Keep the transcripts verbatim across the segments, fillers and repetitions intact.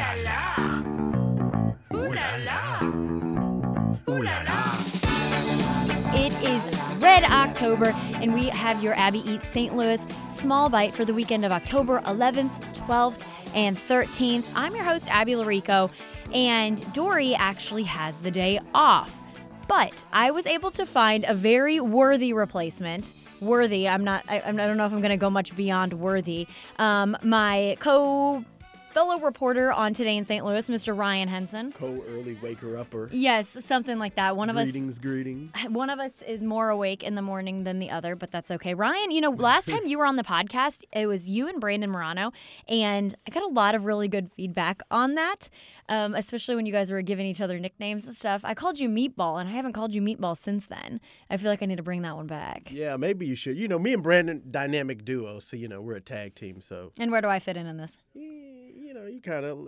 la la! Ooh la la! Ooh la la! It is Red October, and we have your Abby Eats Saint Louis Small Bite for the weekend of October eleventh, twelfth, and thirteenth. I'm your host, Abby Larico, and Dory actually has the day off. But I was able to find a very worthy replacement. Worthy, I'm not, I, I don't know if I'm going to go much beyond worthy. Um, my co fellow reporter on Today in Saint Louis, Mister Ryan Henson. Co-early waker-upper. Yes, something like that. One of greetings, us. Greetings, greetings. One of us is more awake in the morning than the other, but that's okay. Ryan, you know, last time you were on the podcast, it was you and Brandon Morano, and I got a lot of really good feedback on that. Um, especially when you guys were giving each other nicknames and stuff. I called you Meatball, and I haven't called you Meatball since then. I feel like I need to bring that one back. Yeah, maybe you should. You know, me and Brandon, dynamic duo, so, you know, we're a tag team, so. And where do I fit in in this? Yeah, you know, you kind of...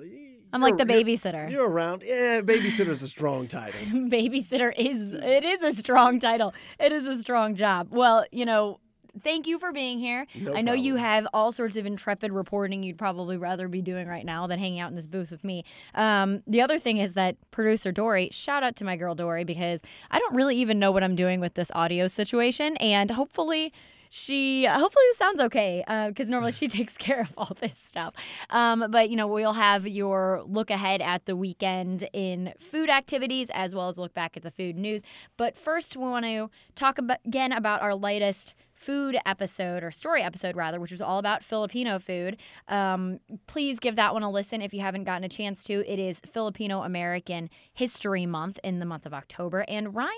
I'm like the babysitter. You're, you're around. Yeah, babysitter's a strong title. Babysitter is, it is a strong title. It is a strong job. Well, you know... Thank you for being here. No I know problem. You have all sorts of intrepid reporting you'd probably rather be doing right now than hanging out in this booth with me. Um, the other thing is that producer Dory, shout out to my girl Dory, because I don't really even know what I'm doing with this audio situation, and hopefully... She hopefully this sounds okay because uh, normally she takes care of all this stuff. Um, but, you know, we'll have your look ahead at the weekend in food activities as well as look back at the food news. But first, we want to talk about, again about our latest food episode or story episode, rather, which was all about Filipino food. Um, please give that one a listen if you haven't gotten a chance to. It is Filipino American History Month in the month of October. And Ryan,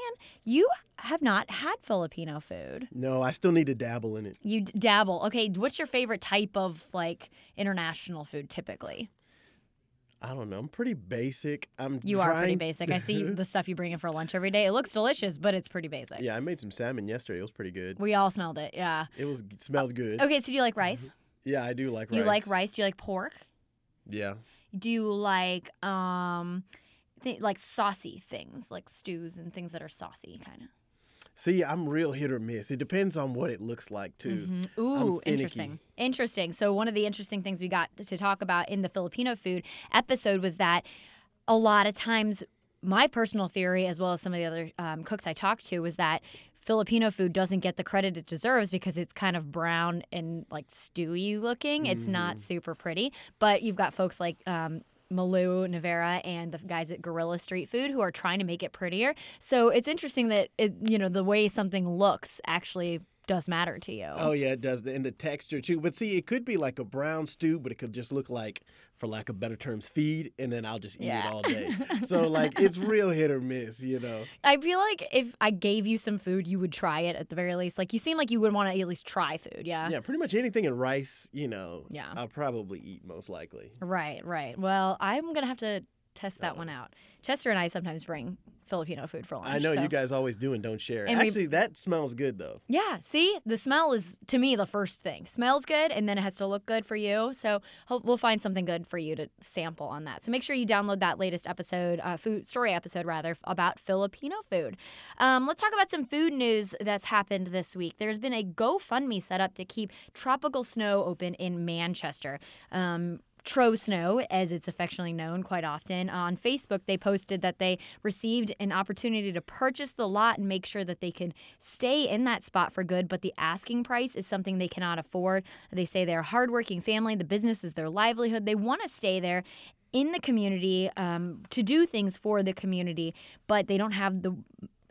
you have not had Filipino food. No, I still need to dabble in it. You d- dabble. Okay, what's your favorite type of, like, international food typically? I don't know. I'm pretty basic. I'm You are pretty basic. I see the stuff you bring in for lunch every day. It looks delicious, but it's pretty basic. Yeah, I made some salmon yesterday. It was pretty good. We all smelled it, yeah. It was it smelled good. Okay, so do you like rice? Yeah, I do like rice. You like rice? Do you like pork? Yeah. Do you like um th- like saucy things, like stews and things that are saucy kind of? See, I'm real hit or miss. It depends on what it looks like, too. Mm-hmm. Ooh, interesting. Interesting. So one of the interesting things we got to talk about in the Filipino food episode was that a lot of times my personal theory, as well as some of the other um, cooks I talked to, was that Filipino food doesn't get the credit it deserves because it's kind of brown and, like, stewy looking. It's mm. not super pretty. But you've got folks like... Um, Malou Navera and the guys at Gorilla Street Food who are trying to make it prettier. So it's interesting that, it, you know, the way something looks actually does matter to you. Oh, yeah, it does. And the texture, too. But see, it could be like a brown stew, but it could just look like, for lack of better terms, feed, and then I'll just eat yeah. it all day. So, like, it's real hit or miss, you know. I feel like if I gave you some food, you would try it at the very least. Like, you seem like you would want to at least try food, yeah? Yeah, pretty much anything in rice, you know, yeah. I'll probably eat most likely. Right, right. Well, I'm going to have to test that oh. one out. Chester and I sometimes bring Filipino food for lunch. I know so. You guys always do and don't share. And Actually, we, that smells good, though. Yeah, see? The smell is, to me, the first thing. Smells good, and then it has to look good for you. So we'll find something good for you to sample on that. So make sure you download that latest episode, uh, food story episode, rather, about Filipino food. Um, let's talk about some food news that's happened this week. There's been a GoFundMe set up to keep Tropical Snow open in Manchester. Um Tro Snow, as it's affectionately known quite often. On Facebook, they posted that they received an opportunity to purchase the lot and make sure that they can stay in that spot for good, but the asking price is something they cannot afford. They say they're a hardworking family. The business is their livelihood. They want to stay there in the community um, to do things for the community, but they don't have the...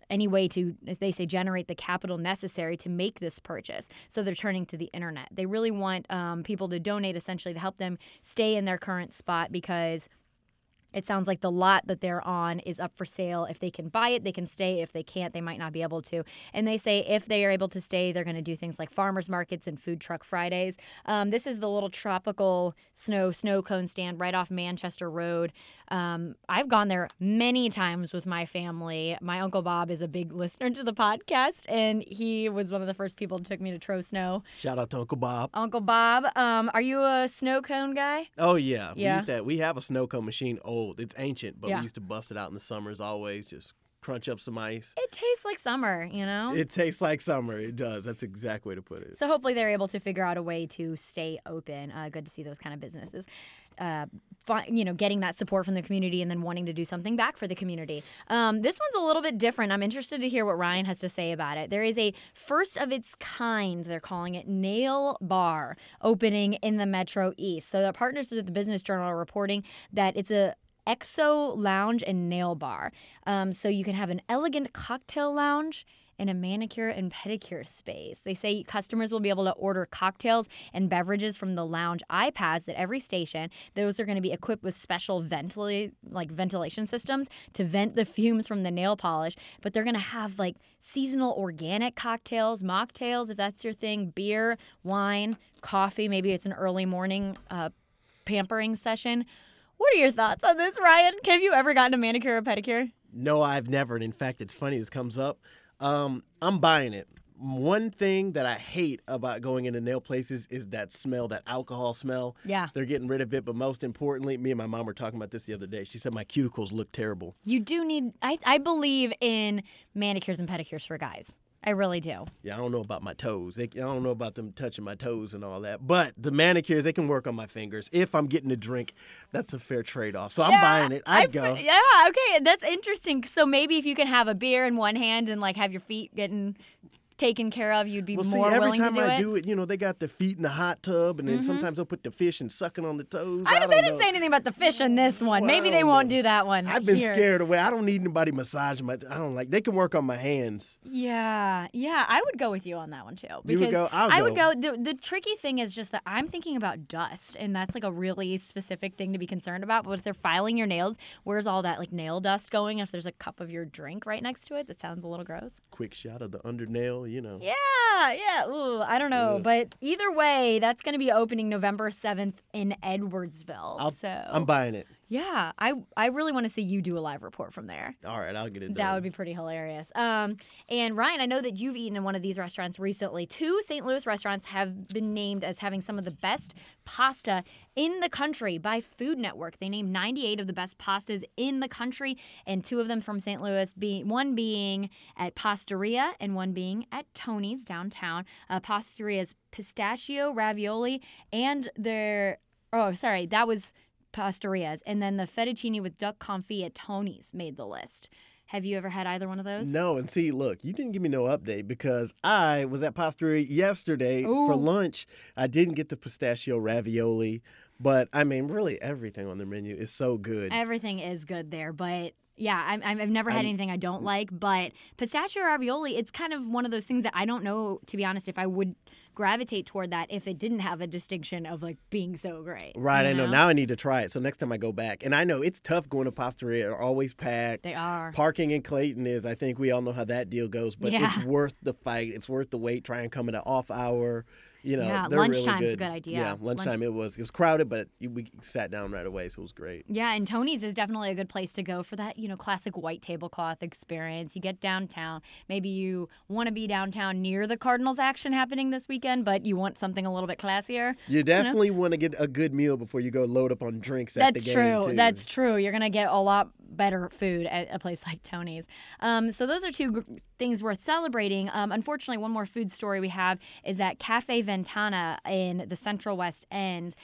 any way to, as they say, generate the capital necessary to make this purchase. So they're turning to the internet. They really want um, people to donate, essentially, to help them stay in their current spot because it sounds like the lot that they're on is up for sale. If they can buy it, they can stay. If they can't, they might not be able to. And they say if they are able to stay, they're going to do things like farmers markets and food truck Fridays. Um, this is the little tropical snow, snow cone stand right off Manchester Road. Um, I've gone there many times with my family. My Uncle Bob is a big listener to the podcast, and he was one of the first people who took me to Tro Snow. Shout out to Uncle Bob. Uncle Bob, um, are you a snow cone guy? Oh, yeah. yeah. We used to, we have a snow cone machine old. It's ancient, but yeah. we used to bust it out in the summers always, just crunch up some ice. It tastes like summer, you know? It tastes like summer. It does. That's the exact way to put it. So hopefully they're able to figure out a way to stay open. Uh, good to see those kind of businesses. Uh, fi- you know, getting that support from the community and then wanting to do something back for the community. Um, this one's a little bit different. I'm interested to hear what Ryan has to say about it. There is a first of its kind, they're calling it, nail bar opening in the Metro East. So our partners at the Business Journal are reporting that it's a Exo Lounge and Nail Bar. Um, so you can have an elegant cocktail lounge in a manicure and pedicure space. They say customers will be able to order cocktails and beverages from the lounge iPads at every station. Those are going to be equipped with special ventil- like ventilation systems to vent the fumes from the nail polish. But they're going to have like seasonal organic cocktails, mocktails, if that's your thing, beer, wine, coffee. Maybe it's an early morning uh, pampering session. What are your thoughts on this, Ryan? Have you ever gotten a manicure or pedicure? No, I've never. And in fact, it's funny this comes up. Um, I'm buying it. One thing that I hate about going into nail places is that smell, that alcohol smell. Yeah. They're getting rid of it. But most importantly, me and my mom were talking about this the other day. She said my cuticles look terrible. You do need, I, I believe in manicures and pedicures for guys. I really do. Yeah, I don't know about my toes. They, I don't know about them touching my toes and all that. But the manicures, they can work on my fingers. If I'm getting a drink, that's a fair trade-off. So yeah, I'm buying it. I'd I, go. Yeah, okay. That's interesting. So maybe if you can have a beer in one hand and, like, have your feet getting taken care of, you'd be well, more see, willing to do it? Every time I do it, you know, they got the feet in the hot tub, and then mm-hmm. sometimes they'll put the fish and suck it on the toes. I, I don't They didn't know. say anything about the fish in this one. Well, maybe they won't know. do that one. I've been Here. scared away. I don't need anybody massaging my, I don't like, they can work on my hands. Yeah. Yeah. I would go with you on that one, too. You would go? I'll go. I would go. The, the tricky thing is just that I'm thinking about dust, and that's like a really specific thing to be concerned about. But if they're filing your nails, where's all that like nail dust going? If there's a cup of your drink right next to it, that sounds a little gross. Quick shot of the under nail. You know. Yeah, yeah. Ooh, I don't know. Ugh. But either way, that's going to be opening November seventh in Edwardsville. I'll, so I'm buying it. Yeah, I I really want to see you do a live report from there. All right, I'll get it done. That would be pretty hilarious. Um, and Ryan, I know that you've eaten in one of these restaurants recently. Two Saint Louis restaurants have been named as having some of the best pasta in the country by Food Network. They named ninety-eight of the best pastas in the country, and two of them from Saint Louis, be, one being at Pastaria and one being at Tony's downtown. Uh, Pastaria's pistachio ravioli and their – oh, sorry, that was – Pastorias, and then the fettuccine with duck confit at Tony's made the list. Have you ever had either one of those? No, and see, look, you didn't give me no update because I was at Pastaria yesterday Ooh. for lunch. I didn't get the pistachio ravioli, but, I mean, really everything on their menu is so good. Everything is good there, but... Yeah, I'm, I've never had I'm, anything I don't like, but pistachio ravioli, it's kind of one of those things that I don't know, to be honest, if I would gravitate toward that if it didn't have a distinction of, like, being so great. Right, you know? I know. Now I need to try it, so next time I go back. And I know it's tough going to Pastaria. They're always packed. They are. Parking in Clayton is, I think we all know how that deal goes, but yeah. it's worth the fight. It's worth the wait. Try and come at an off hour. You know, yeah, lunchtime's really a good idea. Yeah, lunchtime Lunch- it was. It was crowded, but we sat down right away, so it was great. Yeah, and Tony's is definitely a good place to go for that, you know, classic white tablecloth experience. You get downtown. Maybe you want to be downtown near the Cardinals action happening this weekend, but you want something a little bit classier. You definitely you know? want to get a good meal before you go load up on drinks at That's the game, true. too. That's true. You're going to get a lot better food at a place like Tony's. Um, so those are two gr- things worth celebrating. Um, unfortunately, one more food story we have is that Cafe Ventana in the Central West End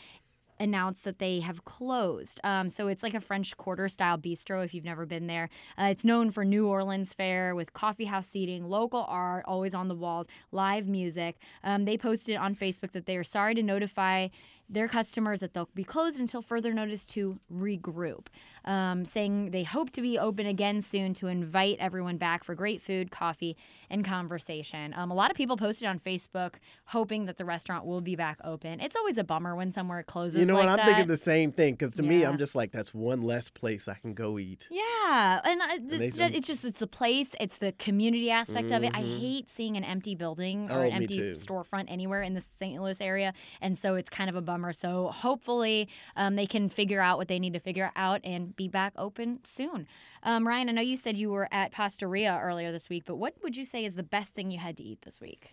announced that they have closed. Um, so it's like a French Quarter-style bistro if you've never been there. Uh, it's known for New Orleans fare with coffee house seating, local art, always on the walls, live music. Um, they posted on Facebook that they are sorry to notify their customers that they'll be closed until further notice to regroup, um, saying they hope to be open again soon to invite everyone back for great food, coffee, and conversation. Um, a lot of people posted on Facebook hoping that the restaurant will be back open. It's always a bummer when somewhere closes. You know like what? I'm that. thinking the same thing because to yeah. me, I'm just like, that's one less place I can go eat. Yeah, and, I, and it's, just, it's just it's the place, it's the community aspect mm-hmm. of it. I hate seeing an empty building or oh, an empty too. storefront anywhere in the Saint Louis area, and so it's kind of a bummer. So hopefully um, they can figure out what they need to figure out and be back open soon. Um, Ryan, I know you said you were at Pastaria earlier this week, but what would you say is the best thing you had to eat this week?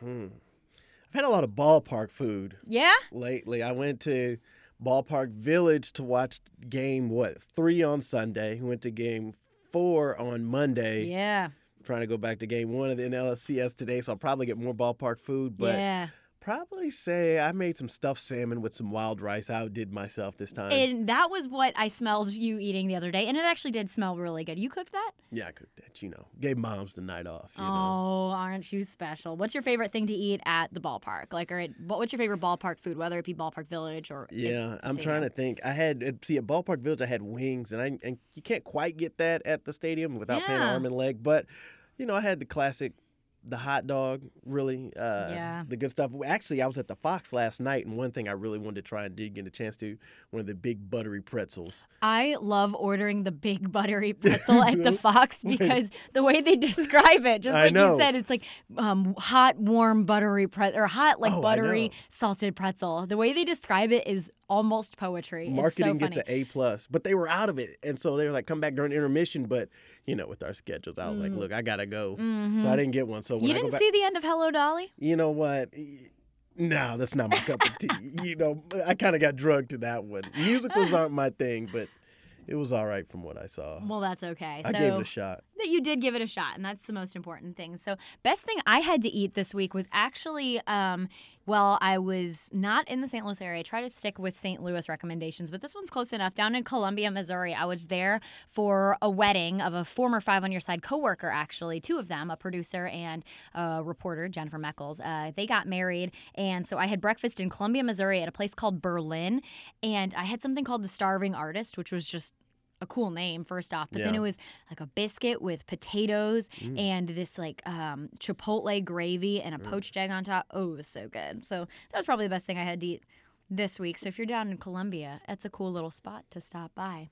Hmm. I've had a lot of ballpark food. Yeah? Lately. I went to Ballpark Village to watch game, what, three on Sunday. We went to game four on Monday. Yeah. I'm trying to go back to game one of the N L C S today, so I'll probably get more ballpark food. But yeah. Probably say I made some stuffed salmon with some wild rice. I outdid myself this time. And that was what I smelled you eating the other day, and it actually did smell really good. You cooked that? Yeah, I cooked that, you know. Gave moms the night off, you oh, know. Oh, aren't you special? What's your favorite thing to eat at the ballpark? Like, or at, what's your favorite ballpark food, whether it be Ballpark Village or... Yeah, I'm trying to think. I had, see, at Ballpark Village, I had wings, and, I, and you can't quite get that at the stadium without yeah. paying an arm and leg. But, you know, I had the classic... The hot dog, really, uh, yeah. the good stuff. Actually, I was at the Fox last night, and one thing I really wanted to try and did get a chance to, one of the big buttery pretzels. I love ordering the big buttery pretzel at the Fox because the way they describe it, just like you said, it's like um, hot, warm, buttery pretzel, or hot, like oh, buttery, salted pretzel. The way they describe it is almost poetry. Marketing gets an A plus, but they were out of it, and so they were like, "Come back during intermission." But you know, with our schedules, I was mm. like, "Look, I gotta go," mm-hmm. so I didn't get one. So when you I didn't go back, see the end of Hello Dolly? You know what? No, that's not my cup of tea. You know, I kind of got drugged to that one. Musicals aren't my thing, but it was all right from what I saw. Well, that's okay. I so, gave it a shot. That you did give it a shot, and that's the most important thing. So best thing I had to eat this week was actually, um, well, I was not in the Saint Louis area. I try to stick with Saint Louis recommendations, but this one's close enough. Down in Columbia, Missouri, I was there for a wedding of a former Five on Your Side coworker, actually, two of them, a producer and a reporter, Jennifer Meckles. Uh, they got married, and so I had breakfast in Columbia, Missouri at a place called Berlin, and I had something called the Starving Artist, which was just a cool name, first off, but yeah. then it was like a biscuit with potatoes mm. and this like um, chipotle gravy and a mm. poached egg on top. Oh, it was so good. So that was probably the best thing I had to eat this week. So if you're down in Columbia, that's a cool little spot to stop by.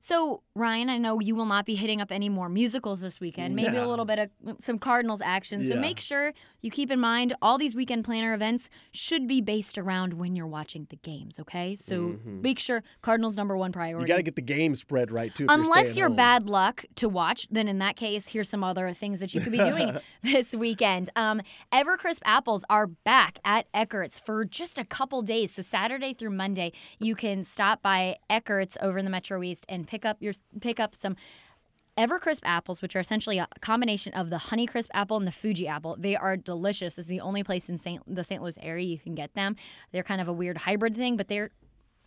So, Ryan, I know you will not be hitting up any more musicals this weekend, maybe no. a little bit of some Cardinals action. So yeah. make sure you keep in mind all these weekend planner events should be based around when you're watching the games, okay? So mm-hmm. make sure Cardinals number one priority. You got to get the game spread right, too. Unless you're, you're bad luck to watch, then in that case, here's some other things that you could be doing this weekend. Um, Evercrisp apples are back at Eckert's for just a couple days. So Saturday through Monday, you can stop by Eckert's over in the Metro East and pick Pick up your pick up some Evercrisp apples, which are essentially a combination of the Honeycrisp apple and the Fuji apple. They are delicious. This is the only place in Saint, the Saint Louis area you can get them. They're kind of a weird hybrid thing, but they're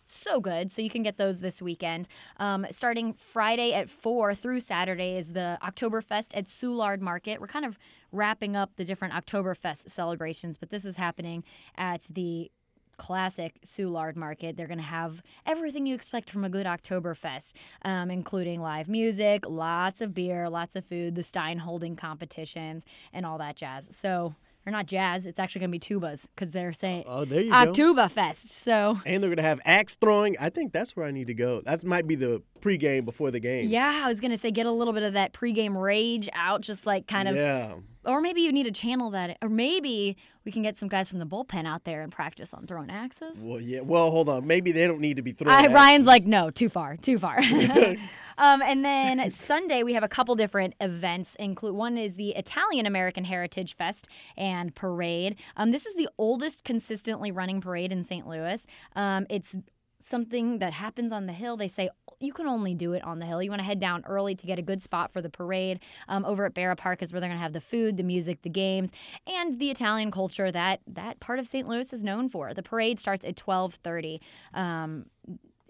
so good. So you can get those this weekend. Um, starting Friday at four through Saturday is the Oktoberfest at Soulard Market. We're kind of wrapping up the different Oktoberfest celebrations, but this is happening at the classic Soulard Market. They're going to have everything you expect from a good Oktoberfest, um, including live music, lots of beer, lots of food, the Stein holding competitions, and all that jazz. So, or not jazz, it's actually going to be tubas because they're saying oh, there you Oktoberfest. So. And they're going to have axe throwing. I think that's where I need to go. That might be the pregame before the game. Yeah, I was going to say get a little bit of that pregame rage out, just like kind of. Yeah. Or maybe you need to channel that. Or maybe we can get some guys from the bullpen out there and practice on throwing axes. Well, yeah. Well, hold on. Maybe they don't need to be throwing I, axes. Ryan's like, no, too far, too far. um, and then Sunday, we have a couple different events. Include One is the Italian-American Heritage Fest and Parade. Um, this is the oldest consistently running parade in Saint Louis. Um, it's something that happens on the hill. They say you can only do it on the hill. You want to head down early to get a good spot for the parade. Um, over at Barra Park is where they're going to have the food, the music, the games, and the Italian culture that that part of Saint Louis is known for. The parade starts at twelve thirty. Um,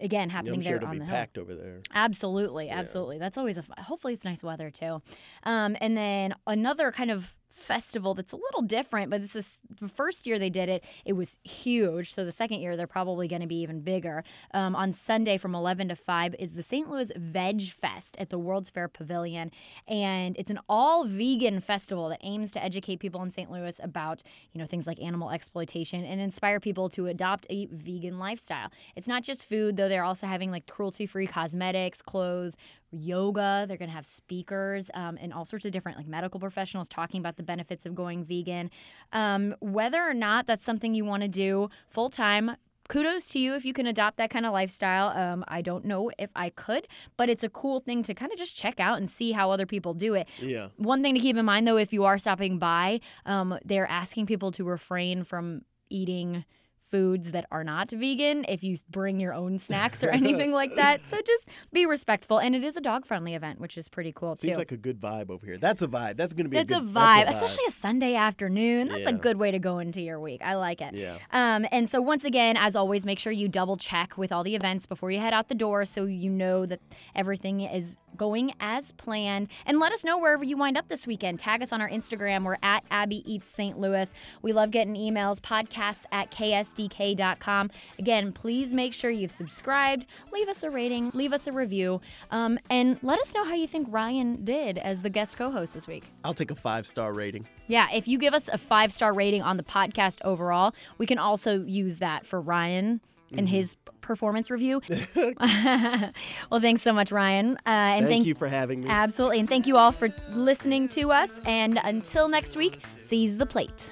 Again, happening yeah, I'm sure there on be the hill. Packed over there. Absolutely, absolutely. Yeah. That's always a. Hopefully, it's nice weather too. Um, and then another kind of festival that's a little different, but this is the first year they did it. It was huge. So the second year, they're probably going to be even bigger. Um, on Sunday from eleven to five is the Saint Louis Veg Fest at the World's Fair Pavilion, and it's an all-vegan festival that aims to educate people in Saint Louis about you know things like animal exploitation and inspire people to adopt a vegan lifestyle. It's not just food though. They're also having like cruelty-free cosmetics, clothes, yoga. They're going to have speakers um, and all sorts of different like medical professionals talking about the benefits of going vegan. Um, whether or not that's something you want to do full-time, kudos to you if you can adopt that kind of lifestyle. Um, I don't know if I could, but it's a cool thing to kind of just check out and see how other people do it. Yeah. One thing to keep in mind, though, if you are stopping by, um, they're asking people to refrain from eating foods that are not vegan if you bring your own snacks or anything like that. So just be respectful. And it is a dog-friendly event, which is pretty cool, Seems too. Seems like a good vibe over here. That's a vibe. That's going to be a, good, a, vibe, that's a vibe, especially a Sunday afternoon. That's yeah. a good way to go into your week. I like it. Yeah. Um, and so once again, as always, make sure you double-check with all the events before you head out the door so you know that everything is going as planned. And let us know wherever you wind up this weekend. Tag us on our Instagram. We're at Abby Eats Saint Louis. We love getting emails, podcasts at K S D K dot com. Again, please make sure you've subscribed. Leave us a rating. Leave us a review. Um, and let us know how you think Ryan did as the guest co-host this week. I'll take a five-star rating. Yeah, if you give us a five-star rating on the podcast overall, we can also use that for Ryan and mm-hmm. his performance review. Well, thanks so much, Ryan. Uh, and thank, thank you for having me. Absolutely. And thank you all for listening to us. And until next week, seize the plate.